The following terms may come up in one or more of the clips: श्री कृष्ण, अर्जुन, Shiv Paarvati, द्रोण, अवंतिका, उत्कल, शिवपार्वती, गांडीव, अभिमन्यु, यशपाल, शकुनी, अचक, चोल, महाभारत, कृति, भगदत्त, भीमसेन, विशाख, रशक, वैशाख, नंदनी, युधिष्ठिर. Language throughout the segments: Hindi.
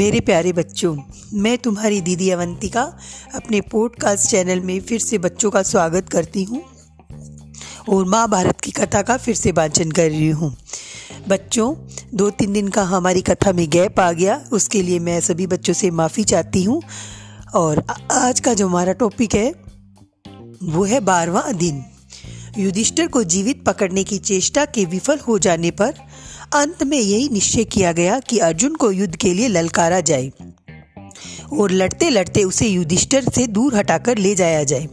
मेरे प्यारे बच्चों, मैं तुम्हारी दीदी अवंतिका अपने पॉडकास्ट चैनल में फिर से बच्चों का स्वागत करती हूँ और महाभारत की कथा का फिर से वाचन कर रही हूँ। बच्चों, 2-3 दिन का हमारी कथा में गैप आ गया, उसके लिए मैं सभी बच्चों से माफ़ी चाहती हूँ। और आज का जो हमारा टॉपिक है वो है 12वां दिन। युधिष्ठिर को जीवित पकड़ने की चेष्टा के विफल हो जाने पर अंत में यही निश्चय किया गया कि अर्जुन को युद्ध के लिए ललकारा जाए और लड़ते लड़ते उसे युधिष्ठिर से दूर हटाकर ले जाया जाए।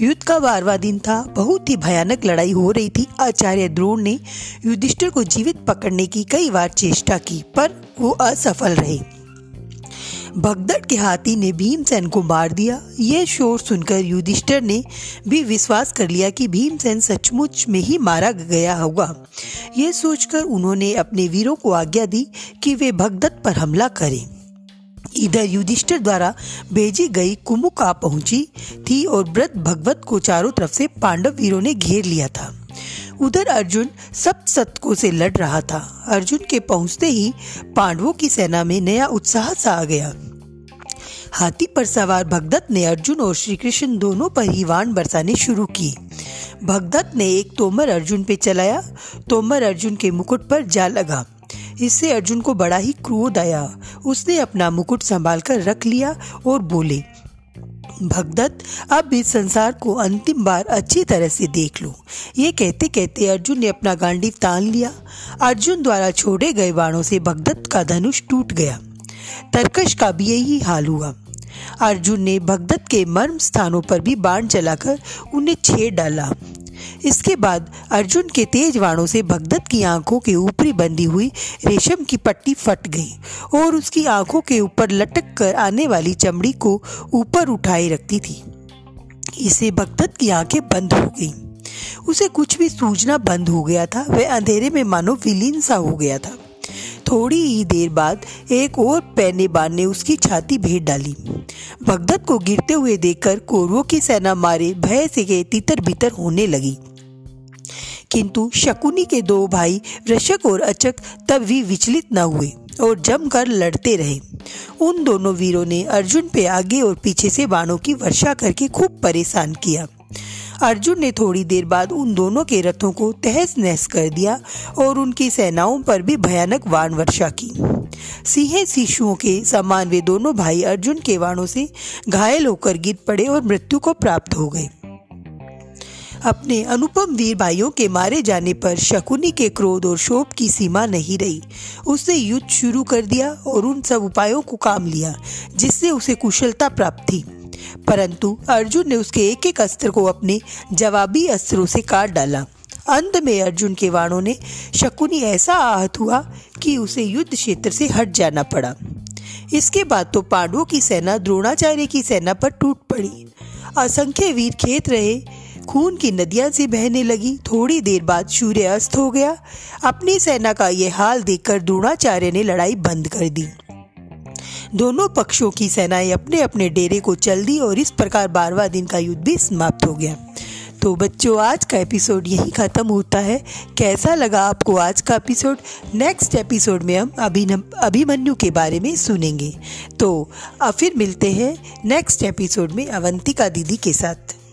युद्ध का 12वां दिन था। बहुत ही भयानक लड़ाई हो रही थी। आचार्य द्रोण ने युधिष्ठिर को जीवित पकड़ने की कई बार चेष्टा की, पर वो असफल रहे। भगदत्त के हाथी ने भीमसेन को मार दिया। यह शोर सुनकर युधिष्ठिर ने भी विश्वास कर लिया कि भीमसेन सचमुच में ही मारा गया होगा। यह सोचकर उन्होंने अपने वीरों को आज्ञा दी कि वे भगदत्त पर हमला करें। इधर युधिष्ठिर द्वारा भेजी गई कुमुक आ पहुंची थी और व्रत भगवत को चारों तरफ से पांडव वीरों ने घेर लिया था। उधर अर्जुन सब शतकों से लड़ रहा था। अर्जुन के पहुंचते ही पांडवों की सेना में नया उत्साह सा आ गया। हाथी पर सवार भगदत्त ने अर्जुन और श्री कृष्ण दोनों पर ही बाण बरसाने शुरू की। भगदत्त ने एक तोमर अर्जुन पे चलाया। तोमर अर्जुन के मुकुट पर जा लगा। इससे अर्जुन को बड़ा ही क्रोध आया। उसने अपना मुकुट संभाल कर रख लिया और बोले, भगदत्त, अब इस संसार को अंतिम बार अच्छी तरह से देख लो। ये कहते कहते अर्जुन ने अपना गांडीव तान लिया। अर्जुन द्वारा छोड़े गए बाणों से भगदत्त का धनुष टूट गया। तरकश का भी यही हाल हुआ। अर्जुन ने भगदत्त के मर्म स्थानों पर भी बाण चलाकर उन्हें छेद डाला। इसके बाद अर्जुन के तेज बाणों से भगदत्त की आंखों के ऊपरी बंधी हुई रेशम की पट्टी फट गई और उसकी आंखों के ऊपर लटक कर आने वाली चमड़ी को ऊपर उठाए रखती थी। इसे भगदत्त की आंखें बंद हो गई। उसे कुछ भी सूझना बंद हो गया था। वह अंधेरे में मानो विलीन सा हो गया था। थोड़ी ही देर बाद एक और पैने बाण ने उसकी छाती भेद डाली। भगदत्त को गिरते हुए देखकर कौरवों की सेना मारे भय से तितर बितर होने लगी, किंतु शकुनी के 2 भाई रशक और अचक तब भी विचलित न हुए और जमकर लड़ते रहे। उन दोनों वीरों ने अर्जुन पे आगे और पीछे से बाणों की वर्षा करके खूब परेशान किया। अर्जुन ने थोड़ी देर बाद उन दोनों के रथों को तहस नहस कर दिया और उनकी सेनाओं पर भी भयानक बाण वर्षा की। सिंह शिशुओं के समान वे दोनों भाई अर्जुन के बाणों से घायल होकर गिर पड़े और मृत्यु को प्राप्त हो गए। अपने अनुपम वीर भाइयों के मारे जाने पर शकुनी के क्रोध और शोक की सीमा नहीं रही। उसने युद्ध शुरू कर दिया और उन सब उपायों को काम लिया जिससे उसे कुशलता प्राप्त थी, परंतु अर्जुन ने उसके एक एक अस्त्र को अपने जवाबी अस्त्रों से काट डाला। अंत में अर्जुन के बाणों ने शकुनी ऐसा आहत हुआ कि उसे युद्ध क्षेत्र से हट जाना पड़ा। इसके बाद तो पांडवों की सेना द्रोणाचार्य की सेना पर टूट पड़ी। असंख्य वीर खेत रहे। खून की नदियां से बहने लगी। थोड़ी देर बाद सूर्य अस्त हो गया। अपनी सेना का यह हाल देखकर द्रोणाचार्य ने लड़ाई बंद कर दी। दोनों पक्षों की सेनाएं अपने अपने डेरे को चल दी और इस प्रकार 12वां दिन का युद्ध भी समाप्त हो गया। तो बच्चों, आज का एपिसोड यही ख़त्म होता है। कैसा लगा आपको आज का एपिसोड? नेक्स्ट एपिसोड में हम अभिमन्यु के बारे में सुनेंगे। तो फिर मिलते हैं नेक्स्ट एपिसोड में अवंतिका दीदी के साथ।